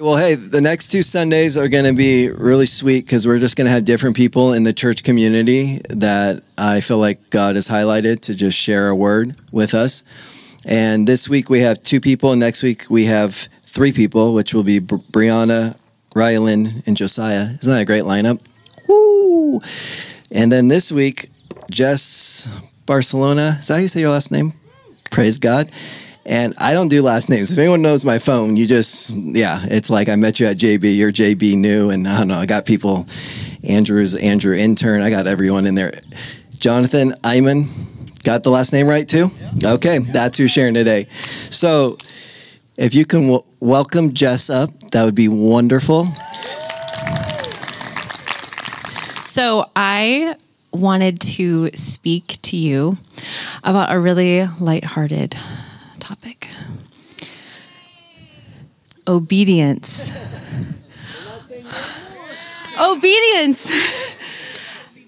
Well, hey, the next two Sundays are going to be really sweet because we're just going to have different people in the church community that I feel like God has highlighted to just share a word with us. And this week we have two people, and next week we have three people, which will be Brianna, Rylan, and Josiah. Isn't that a great lineup? Woo! And then this week, Jess Barcelona. Is that how you say your last name? Praise God. And I don't do last names. If anyone knows my phone, you just, yeah, it's like I met you at JB, you're JB new, and I don't know, I got people, Andrew intern, I got everyone in there. Jonathan Iman, got the last name right too? Yeah. Okay, yeah. That's who's sharing today. So if you can welcome Jess up, that would be wonderful. So I wanted to speak to you about a really lighthearted topic. Obedience.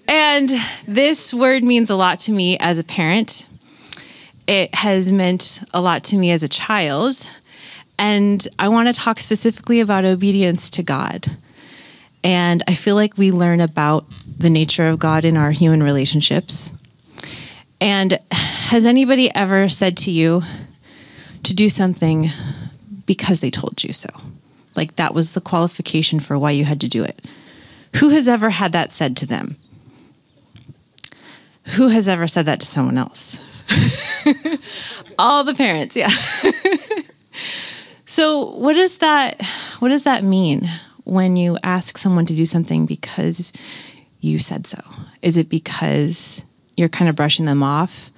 And this word means a lot to me as a parent. It has meant a lot to me as a child. And I want to talk specifically about obedience to God. And I feel like we learn about the nature of God in our human relationships. And has anybody ever said to you, to do something because they told you so? Like that was the qualification for why you had to do it. Who has ever had that said to them? Who has ever said that to someone else? All the parents, yeah. So what does that mean when you ask someone to do something because you said so? Is it because you're kind of brushing them off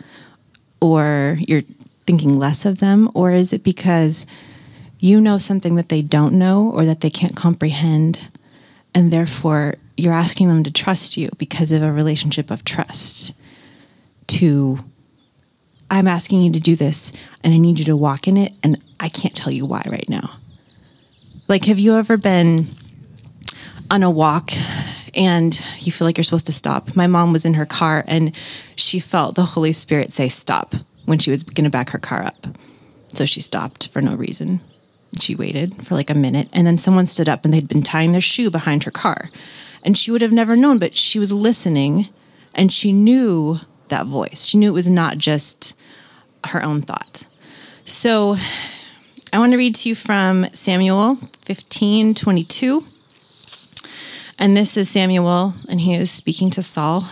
or you're thinking less of them, or is it because you know something that they don't know or that they can't comprehend, and therefore you're asking them to trust you because of a relationship of trust? To, I'm asking you to do this and I need you to walk in it and I can't tell you why right now. Like, have you ever been on a walk and you feel like you're supposed to stop? My mom was in her car and she felt the Holy Spirit say stop when she was going to back her car up. So she stopped for no reason. She waited for like a minute, and then someone stood up and they'd been tying their shoe behind her car. And she would have never known, but she was listening and she knew that voice. She knew it was not just her own thought. So I want to read to you from Samuel 15:22. And this is Samuel, and he is speaking to Saul.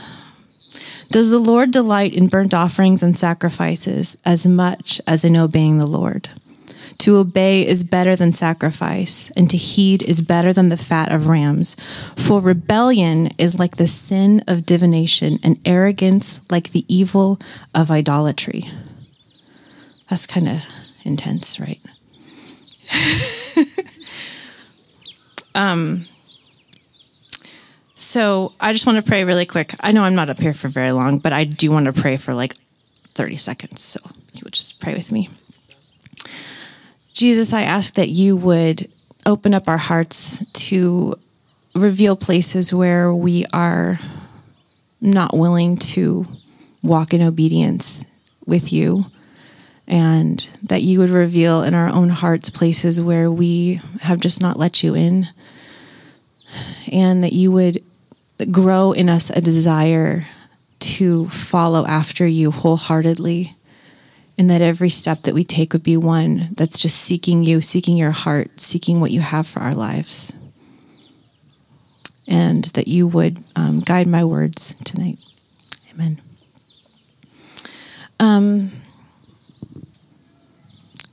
Does the Lord delight in burnt offerings and sacrifices as much as in obeying the Lord? To obey is better than sacrifice, and to heed is better than the fat of rams. For rebellion is like the sin of divination, and arrogance like the evil of idolatry. That's kind of intense, right? So I just want to pray really quick. I know I'm not up here for very long, but I do want to pray for like 30 seconds. So you will just pray with me. Jesus, I ask that you would open up our hearts to reveal places where we are not willing to walk in obedience with you, and that you would reveal in our own hearts places where we have just not let you in, and that you would grow in us a desire to follow after you wholeheartedly, and that every step that we take would be one that's just seeking you, seeking your heart, seeking what you have for our lives, and that you would guide my words tonight. Amen.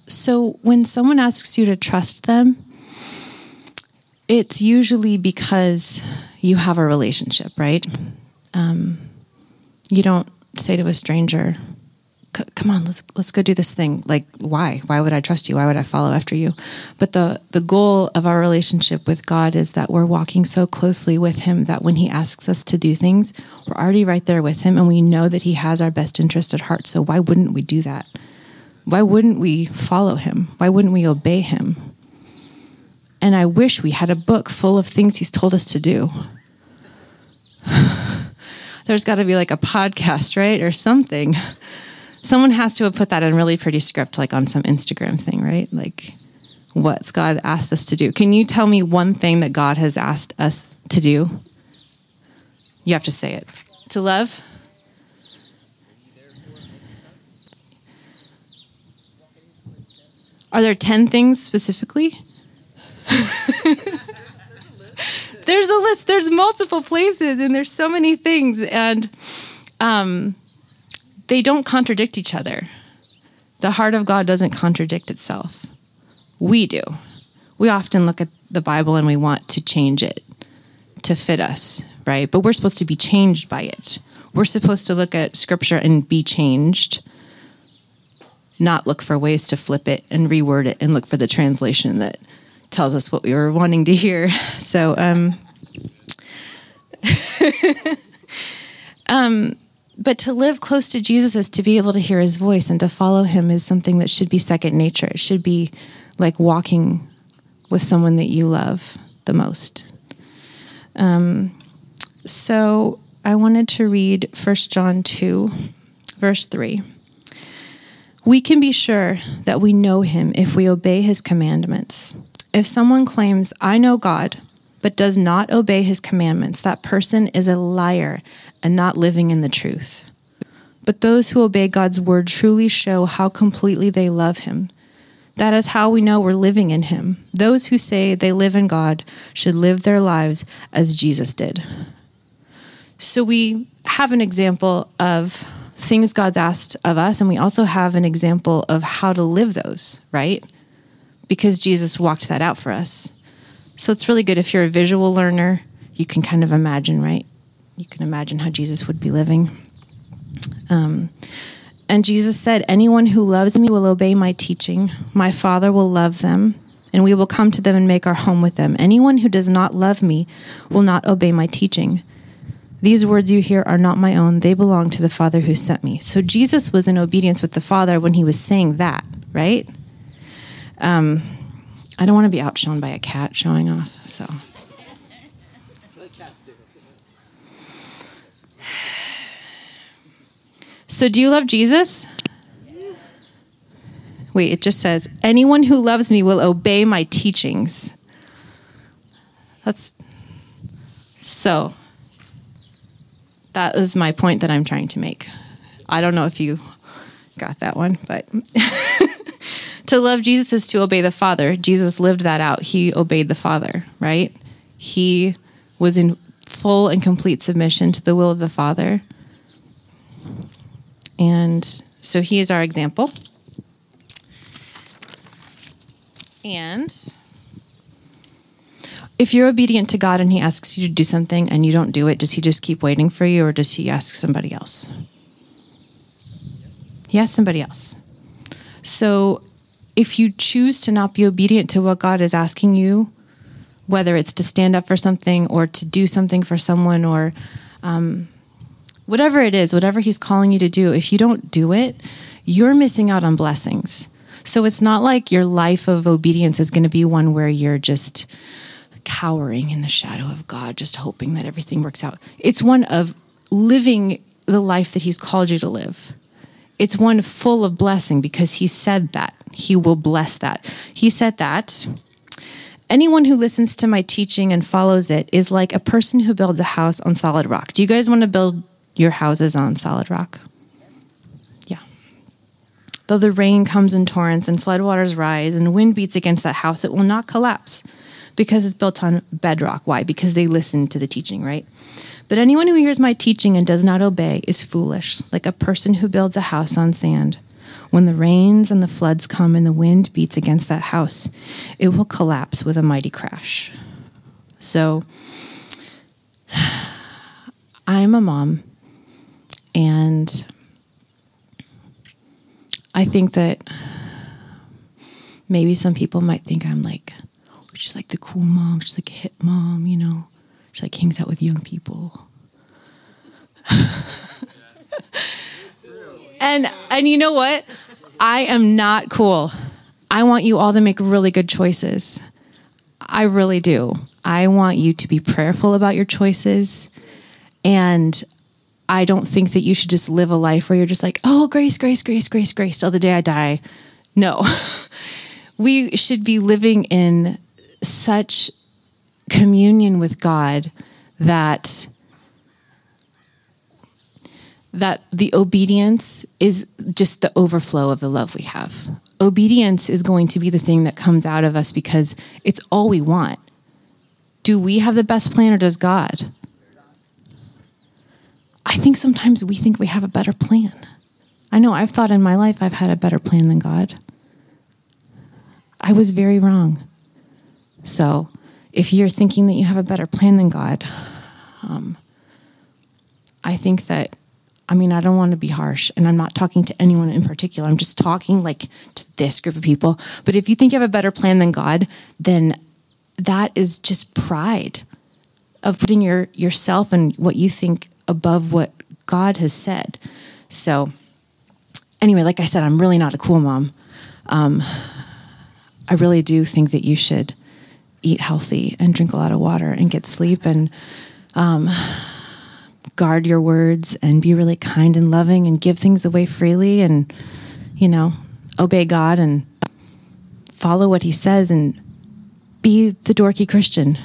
So when someone asks you to trust them, it's usually because you have a relationship, right? You don't say to a stranger, come on, let's go do this thing. Like, why? Why would I trust you? Why would I follow after you? But the goal of our relationship with God is that we're walking so closely with him that when he asks us to do things, we're already right there with him, and we know that he has our best interest at heart. So why wouldn't we do that? Why wouldn't we follow him? Why wouldn't we obey him? And I wish we had a book full of things he's told us to do. There's got to be like a podcast, right? Or something. Someone has to have put that in really pretty script, like on some Instagram thing, right? Like, what's God asked us to do? Can you tell me one thing that God has asked us to do? You have to say it. To love? Are there 10 things specifically? There's a list. There's multiple places, and there's so many things, and they don't contradict each other. The heart of God doesn't contradict itself. We do. We often look at the Bible and we want to change it to fit us, right? But we're supposed to be changed by it. We're supposed to look at Scripture and be changed, not look for ways to flip it and reword it and look for the translation that tells us what we were wanting to hear. So, but to live close to Jesus is to be able to hear his voice, and to follow him is something that should be second nature. It should be like walking with someone that you love the most. So I wanted to read 1 John 2, verse 3. We can be sure that we know him if we obey his commandments. If someone claims, I know God, but does not obey his commandments, that person is a liar and not living in the truth. But those who obey God's word truly show how completely they love him. That is how we know we're living in him. Those who say they live in God should live their lives as Jesus did. So we have an example of things God's asked of us, and we also have an example of how to live those, right? Because Jesus walked that out for us. So it's really good if you're a visual learner, you can kind of imagine, right? You can imagine how Jesus would be living. And Jesus said, anyone who loves me will obey my teaching. My Father will love them, and we will come to them and make our home with them. Anyone who does not love me will not obey my teaching. These words you hear are not my own. They belong to the Father who sent me. So Jesus was in obedience with the Father when he was saying that, right? I don't want to be outshone by a cat showing off, so. That's what cats do. So do you love Jesus? Yeah. Wait, it just says, anyone who loves me will obey my teachings. That's, so, that is my point that I'm trying to make. I don't know if you got that one, but to love Jesus is to obey the Father. Jesus lived that out. He obeyed the Father, right? He was in full and complete submission to the will of the Father. And so he is our example. And if you're obedient to God and he asks you to do something and you don't do it, does he just keep waiting for you, or does he ask somebody else? He asks somebody else. So if you choose to not be obedient to what God is asking you, whether it's to stand up for something or to do something for someone, or whatever it is, whatever he's calling you to do, if you don't do it, you're missing out on blessings. So it's not like your life of obedience is going to be one where you're just cowering in the shadow of God, just hoping that everything works out. It's one of living the life that he's called you to live. It's one full of blessing, because he said that. He will bless that. He said that anyone who listens to my teaching and follows it is like a person who builds a house on solid rock. Do you guys want to build your houses on solid rock? Yeah. Though the rain comes in torrents and floodwaters rise and wind beats against that house, it will not collapse, because it's built on bedrock. Why? Because they listen to the teaching, right? But anyone who hears my teaching and does not obey is foolish, like a person who builds a house on sand. When the rains and the floods come and the wind beats against that house, it will collapse with a mighty crash. So I'm a mom, and I think that maybe some people might think I'm like, she's like the cool mom, she's like a hip mom, you know. She like hangs out with young people. And you know what? I am not cool. I want you all to make really good choices. I really do. I want you to be prayerful about your choices. And I don't think that you should just live a life where you're just like, oh, grace, grace, grace, grace, grace, till the day I die. No. We should be living in such communion with God that the obedience is just the overflow of the love we have. Obedience is going to be the thing that comes out of us because it's all we want. Do we have the best plan or does God? I think sometimes we think we have a better plan. I know I've thought in my life I've had a better plan than God. I was very wrong. So if you're thinking that you have a better plan than God, I think that, I mean, I don't want to be harsh, and I'm not talking to anyone in particular. I'm just talking like to this group of people. But if you think you have a better plan than God, then that is just pride of putting yourself and what you think above what God has said. So anyway, like I said, I'm really not a cool mom. I really do think that you should eat healthy and drink a lot of water and get sleep and guard your words and be really kind and loving and give things away freely and, you know, obey God and follow what he says and be the dorky Christian.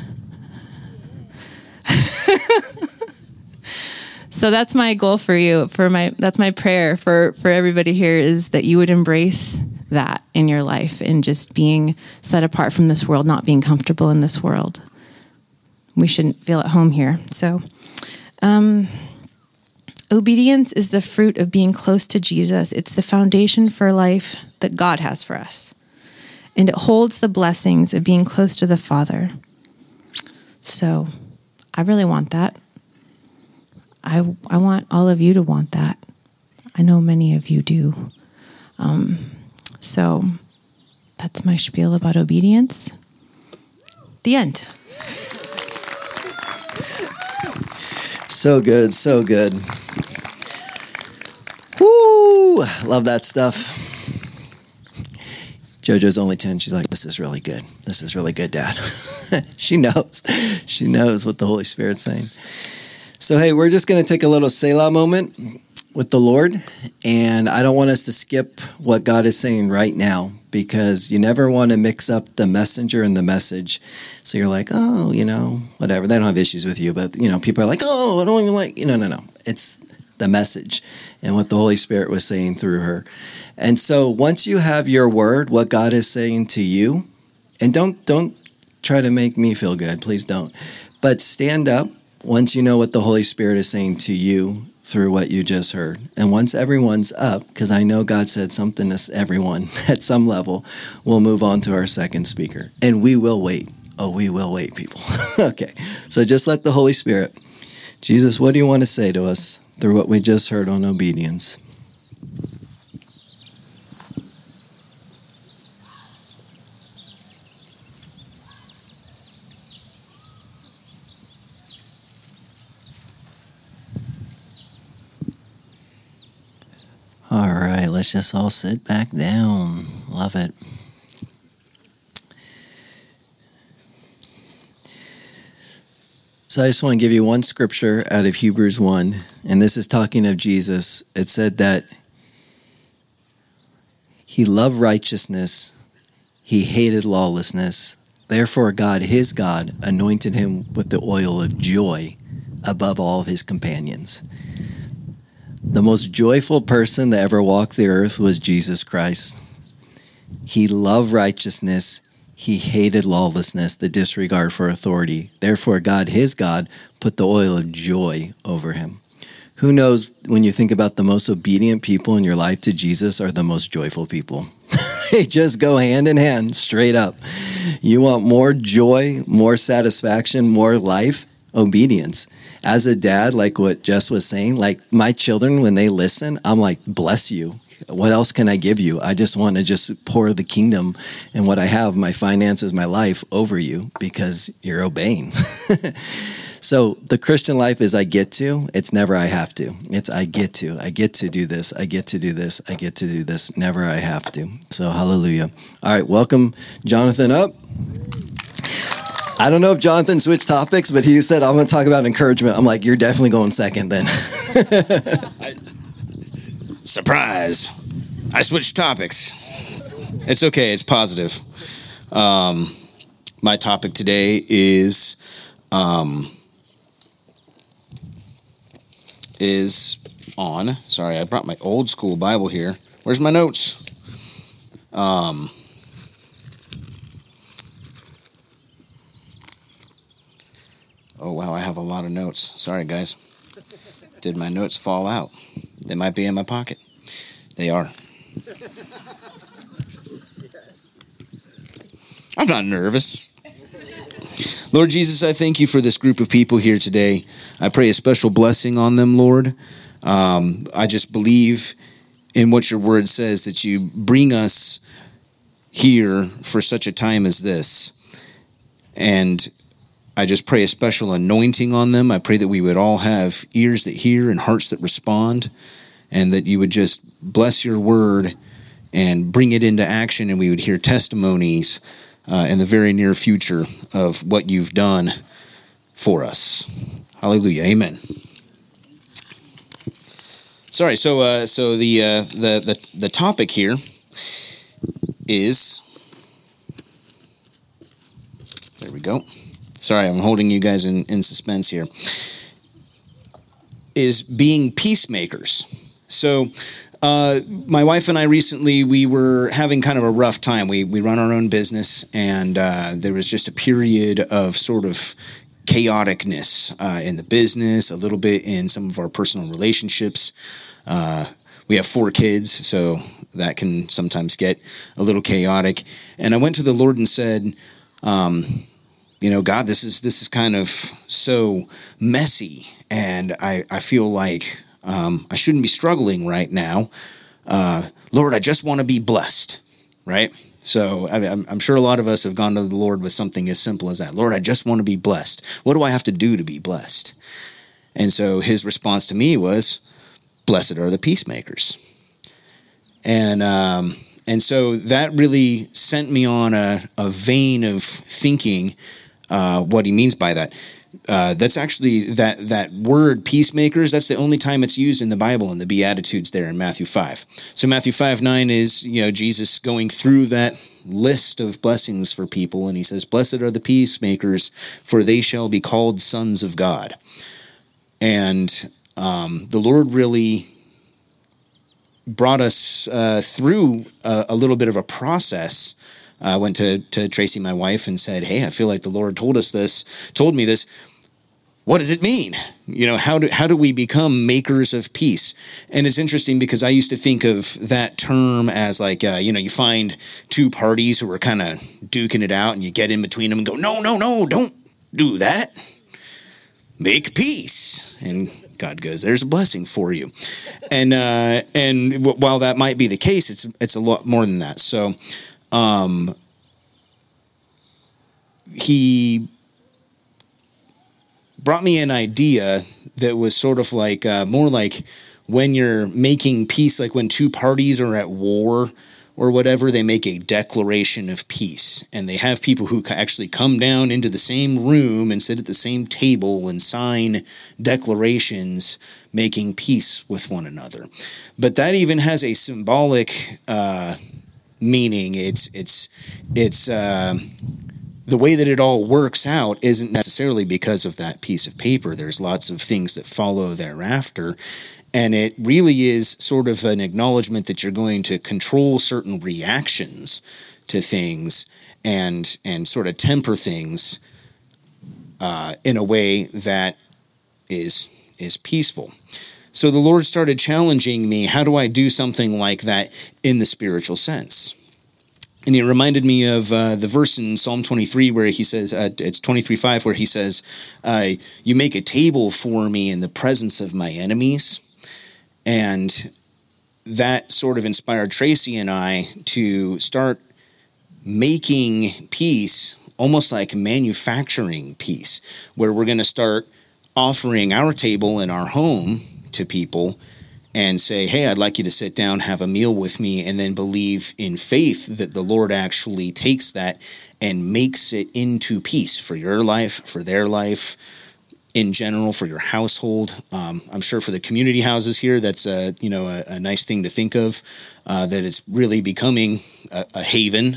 So that's my goal for you. That's my prayer for everybody here, is that you would embrace that in your life and just being set apart from this world, not being comfortable in this world. We shouldn't feel at home here. So obedience is the fruit of being close to Jesus. It's the foundation for life that God has for us. And it holds the blessings of being close to the Father. So I really want that. I want all of you to want that. I know many of you do. So that's my spiel about obedience. The end. So good, so good. Woo! Love that stuff. JoJo's only 10. She's like, this is really good. This is really good, Dad. She knows. She knows what the Holy Spirit's saying. So, hey, we're just going to take a little Selah moment with the Lord, and I don't want us to skip what God is saying right now, because you never want to mix up the messenger and the message. So you're like, oh, you know, whatever. They don't have issues with you, but, you know, people are like, oh, I don't even like, you know, no. It's the message and what the Holy Spirit was saying through her. And so once you have your word, what God is saying to you, and don't try to make me feel good. Please don't. But stand up. Once you know what the Holy Spirit is saying to you through what you just heard, and once everyone's up, because I know God said something to everyone at some level, we'll move on to our second speaker, and we will wait. Oh, we will wait, people. Okay, so just let the Holy Spirit. Jesus, what do you want to say to us through what we just heard on obedience? All right, let's just all sit back down. Love it. So I just want to give you one scripture out of Hebrews 1, and this is talking of Jesus. It said that he loved righteousness, he hated lawlessness. Therefore God, his God, anointed him with the oil of joy above all of his companions. The most joyful person that ever walked the earth was Jesus Christ. He loved righteousness. He hated lawlessness, the disregard for authority. Therefore, God, his God, put the oil of joy over him. Who knows, when you think about the most obedient people in your life to Jesus are the most joyful people. They just go hand in hand, straight up. You want more joy, more satisfaction, more life? Obedience. As a dad, like what Jess was saying, like my children, when they listen, I'm like, bless you. What else can I give you? I just want to just pour the kingdom and what I have, my finances, my life over you, because you're obeying. So the Christian life is I get to. It's never I have to. It's I get to. I get to do this. I get to do this. I get to do this. Never I have to. So hallelujah. All right. Welcome Jonathan up. I don't know if Jonathan switched topics, but he said, I'm going to talk about encouragement. I'm like, you're definitely going second then. Surprise. I switched topics. It's okay. It's positive. My topic today is on. Sorry, I brought my old school Bible here. Where's my notes? Oh, wow, I have a lot of notes. Sorry, guys. Did my notes fall out? They might be in my pocket. They are. I'm not nervous. Lord Jesus, I thank you for this group of people here today. I pray a special blessing on them, Lord. I just believe in what your word says, that you bring us here for such a time as this. And I just pray a special anointing on them. I pray that we would all have ears that hear and hearts that respond, and that you would just bless your word and bring it into action, and we would hear testimonies in the very near future of what you've done for us. Hallelujah. Amen. Sorry, so the topic here is, there we go. Sorry, I'm holding you guys in suspense here, is being peacemakers. So my wife and I recently, we were having kind of a rough time. We run our own business, and there was just a period of sort of chaoticness in the business, a little bit in some of our personal relationships. We have 4 kids, so that can sometimes get a little chaotic. And I went to the Lord and said, you know, God, this is kind of so messy, and I feel like I shouldn't be struggling right now. Lord, I just want to be blessed, right? So I'm sure a lot of us have gone to the Lord with something as simple as that. Lord, I just want to be blessed. What do I have to do to be blessed? And so his response to me was, blessed are the peacemakers. And so that really sent me on a vein of thinking what he means by that. That's actually that word peacemakers. That's the only time it's used in the Bible, in the Beatitudes there in Matthew 5. So Matthew 5:9 is, you know, Jesus going through that list of blessings for people, and he says, "Blessed are the peacemakers, for they shall be called sons of God." And the Lord really brought us through a little bit of a process. I went to Tracy, my wife, and said, "Hey, I feel like the Lord told me this. What does it mean? You know, how do we become makers of peace?" And it's interesting because I used to think of that term as like, you know, you find 2 parties who are kind of duking it out, and you get in between them and go, no, don't do that. Make peace. And God goes, there's a blessing for you. And while that might be the case, it's a lot more than that. So, he brought me an idea that was sort of like, more like when you're making peace, like when 2 parties are at war or whatever, they make a declaration of peace, and they have people who actually come down into the same room and sit at the same table and sign declarations making peace with one another. But that even has a symbolic, meaning. It's the way that it all works out isn't necessarily because of that piece of paper. There's lots of things that follow thereafter, and it really is sort of an acknowledgement that you're going to control certain reactions to things and sort of temper things in a way that is peaceful. So the Lord started challenging me, how do I do something like that in the spiritual sense? And he reminded me of the verse in Psalm 23 where he says, it's 23:5, where he says, you make a table for me in the presence of my enemies. And that sort of inspired Tracy and I to start making peace, almost like manufacturing peace, where we're going to start offering our table in our home to people and say, hey, I'd like you to sit down, have a meal with me, and then believe in faith that the Lord actually takes that and makes it into peace for your life, for their life, in general for your household. I'm sure for the community houses here, that's a nice thing to think of, that it's really becoming a haven,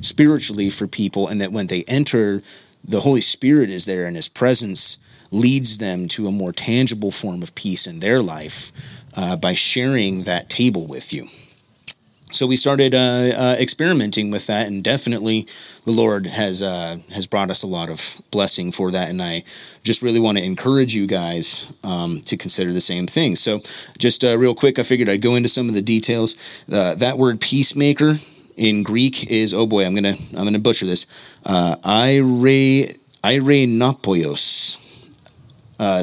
spiritually for people. And that when they enter, the Holy Spirit is there and his presence leads them to a more tangible form of peace in their life by sharing that table with you. So we started experimenting with that, and definitely the Lord has brought us a lot of blessing for that. And I just really want to encourage you guys to consider the same thing. So just real quick, I figured I'd go into some of the details. That word peacemaker in Greek is, I'm gonna butcher this, Irenopoios.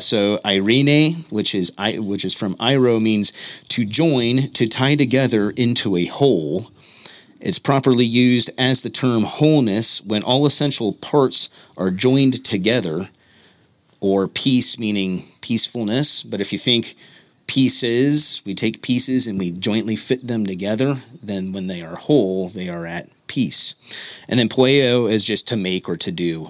So Irene, which is from Iro, means to join, to tie together into a whole. It's properly used as the term wholeness when all essential parts are joined together, or peace, meaning peacefulness. But if you think pieces, we take pieces and we jointly fit them together, then when they are whole, they are at peace. And then poeo is just to make or to do.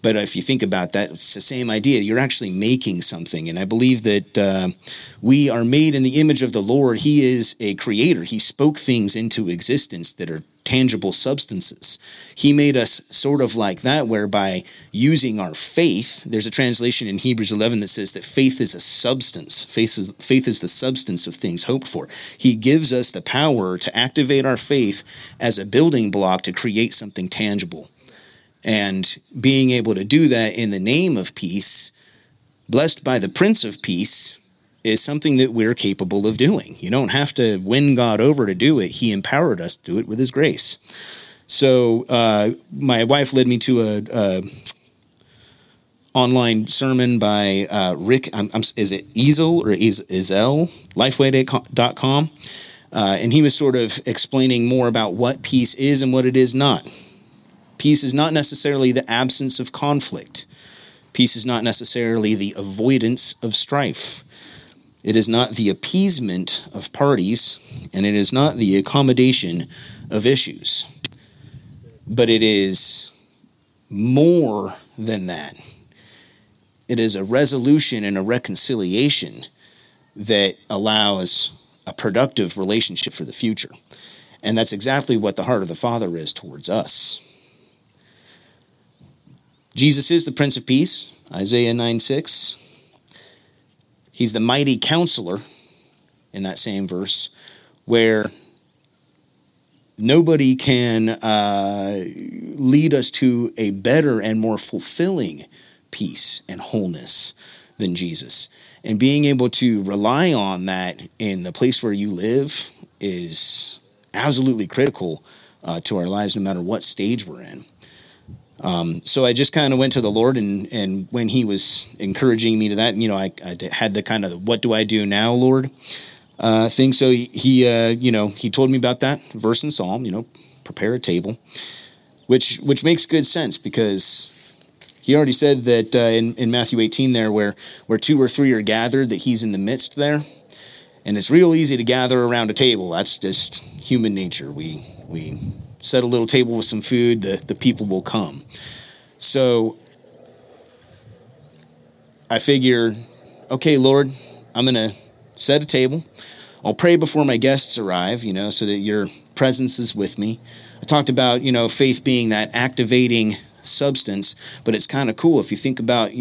But if you think about that, it's the same idea. You're actually making something. And I believe that we are made in the image of the Lord. He is a creator. He spoke things into existence that are tangible substances. He made us sort of like that, whereby using our faith, there's a translation in Hebrews 11 that says that faith is a substance. Faith is the substance of things hoped for. He gives us the power to activate our faith as a building block to create something tangible. And being able to do that in the name of peace, blessed by the Prince of Peace, is something that we're capable of doing. You don't have to win God over to do it. He empowered us to do it with his grace. So my wife led me to a online sermon by Rick, is it Ezel or Ezel, lifeway.com. And he was sort of explaining more about what peace is and what it is not. Peace is not necessarily the absence of conflict. Peace is not necessarily the avoidance of strife. It is not the appeasement of parties, and it is not the accommodation of issues. But it is more than that. It is a resolution and a reconciliation that allows a productive relationship for the future. And that's exactly what the heart of the Father is towards us. Jesus is the Prince of Peace, Isaiah 9:6. He's the mighty counselor in that same verse, where nobody can lead us to a better and more fulfilling peace and wholeness than Jesus. And being able to rely on that in the place where you live is absolutely critical to our lives, no matter what stage we're in. So I just kind of went to the Lord, and when he was encouraging me to that, I had the kind of, what do I do now, Lord, thing. So he told me about that verse in Psalm, prepare a table, which makes good sense, because he already said that in Matthew 18 there, where two or three are gathered, that he's in the midst there. And it's real easy to gather around a table. That's just human nature. We set a little table with some food, the people will come. So I figure, okay, Lord, I'm going to set a table. I'll pray before my guests arrive, so that your presence is with me. I talked about, faith being that activating substance, but it's kind of cool if you think about,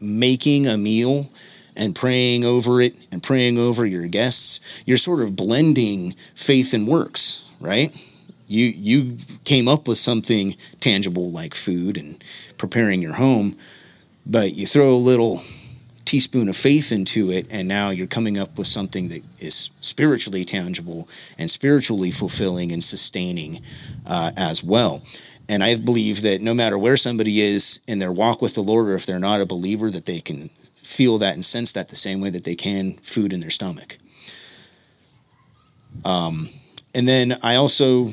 making a meal and praying over it and praying over your guests. You're sort of blending faith and works, right? You came up with something tangible like food and preparing your home, but you throw a little teaspoon of faith into it, and now you're coming up with something that is spiritually tangible and spiritually fulfilling and sustaining as well. And I believe that no matter where somebody is in their walk with the Lord, or if they're not a believer, that they can feel that and sense that the same way that they can food in their stomach. And then I also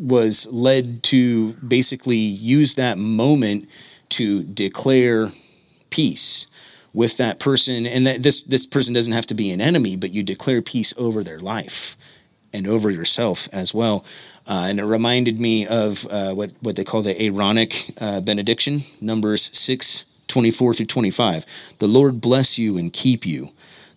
was led to basically use that moment to declare peace with that person, and that this person doesn't have to be an enemy, but you declare peace over their life and over yourself as well. And it reminded me of what they call the Aaronic benediction, Numbers 6:24-25. The Lord bless you and keep you.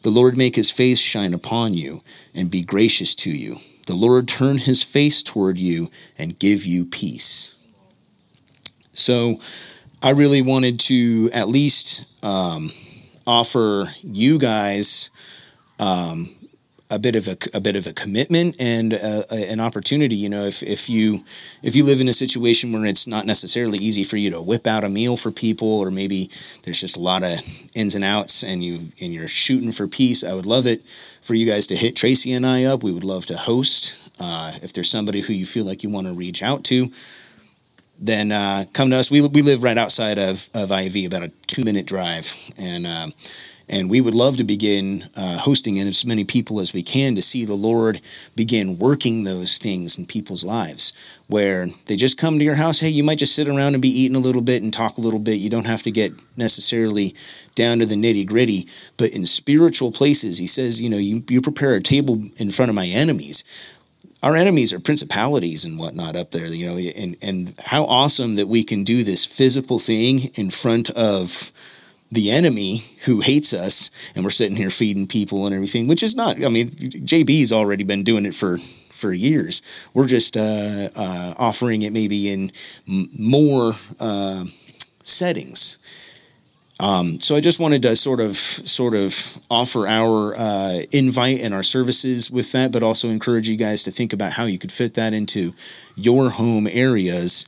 The Lord make his face shine upon you and be gracious to you. The Lord turn his face toward you and give you peace. So I really wanted to at least offer you guys a bit of a commitment and an opportunity. You know, if you live in a situation where it's not necessarily easy for you to whip out a meal for people, or maybe there's just a lot of ins and outs, and you're shooting for peace, I would love it for you guys to hit Tracy and I up. We would love to host. If there's somebody who you feel like you want to reach out to, then come to us. We live right outside of IV, about a 2-minute drive, and we would love to begin hosting as many people as we can to see the Lord begin working those things in people's lives, where they just come to your house. Hey, you might just sit around and be eating a little bit and talk a little bit. You don't have to get necessarily down to the nitty gritty, but in spiritual places, he says, you know, you prepare a table in front of my enemies. Our enemies are principalities and whatnot up there, you know, and how awesome that we can do this physical thing in front of the enemy who hates us, and we're sitting here feeding people and everything, which is not, I mean, JB's already been doing it for years. We're just offering it maybe in more settings. So I just wanted to sort of offer our invite and our services with that, but also encourage you guys to think about how you could fit that into your home areas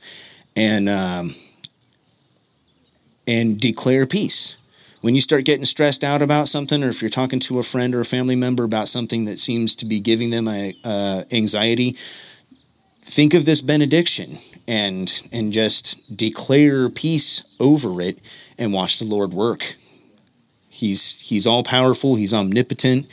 and declare peace. When you start getting stressed out about something, or if you're talking to a friend or a family member about something that seems to be giving them anxiety, think of this benediction and just declare peace over it and watch the Lord work. He's all-powerful. He's omnipotent.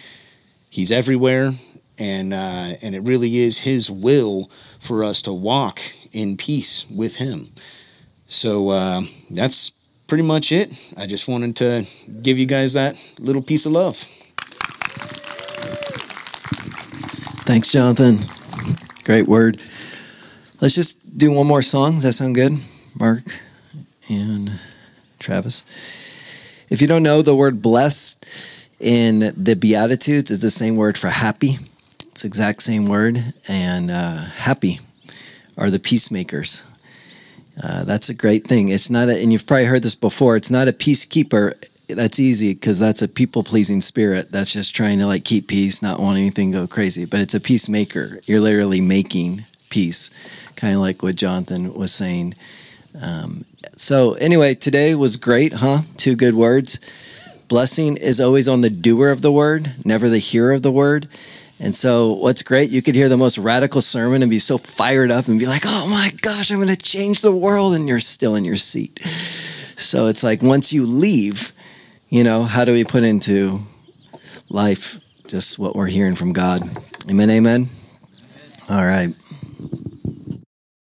He's everywhere. And it really is his will for us to walk in peace with him. So that's pretty much it. I just wanted to give you guys that little piece of love. Thanks, Jonathan. Great word. Let's just do one more song. Does that sound good? Mark and Travis. If you don't know, the word blessed in the Beatitudes is the same word for happy. It's the exact same word. And happy are the peacemakers. That's a great thing. It's not a, and you've probably heard this before, it's not a peacekeeper. That's easy, because that's a people-pleasing spirit. That's just trying to like keep peace, not want anything to go crazy. But it's a peacemaker. You're literally making peace, kind of like what Jonathan was saying. So anyway, today was great, huh? 2 good words. Blessing is always on the doer of the word, never the hearer of the word. And so what's great, you could hear the most radical sermon and be so fired up and be like, oh my gosh, I'm going to change the world. And you're still in your seat. So it's like, once you leave, you know, how do we put into life just what we're hearing from God? Amen, amen. All right.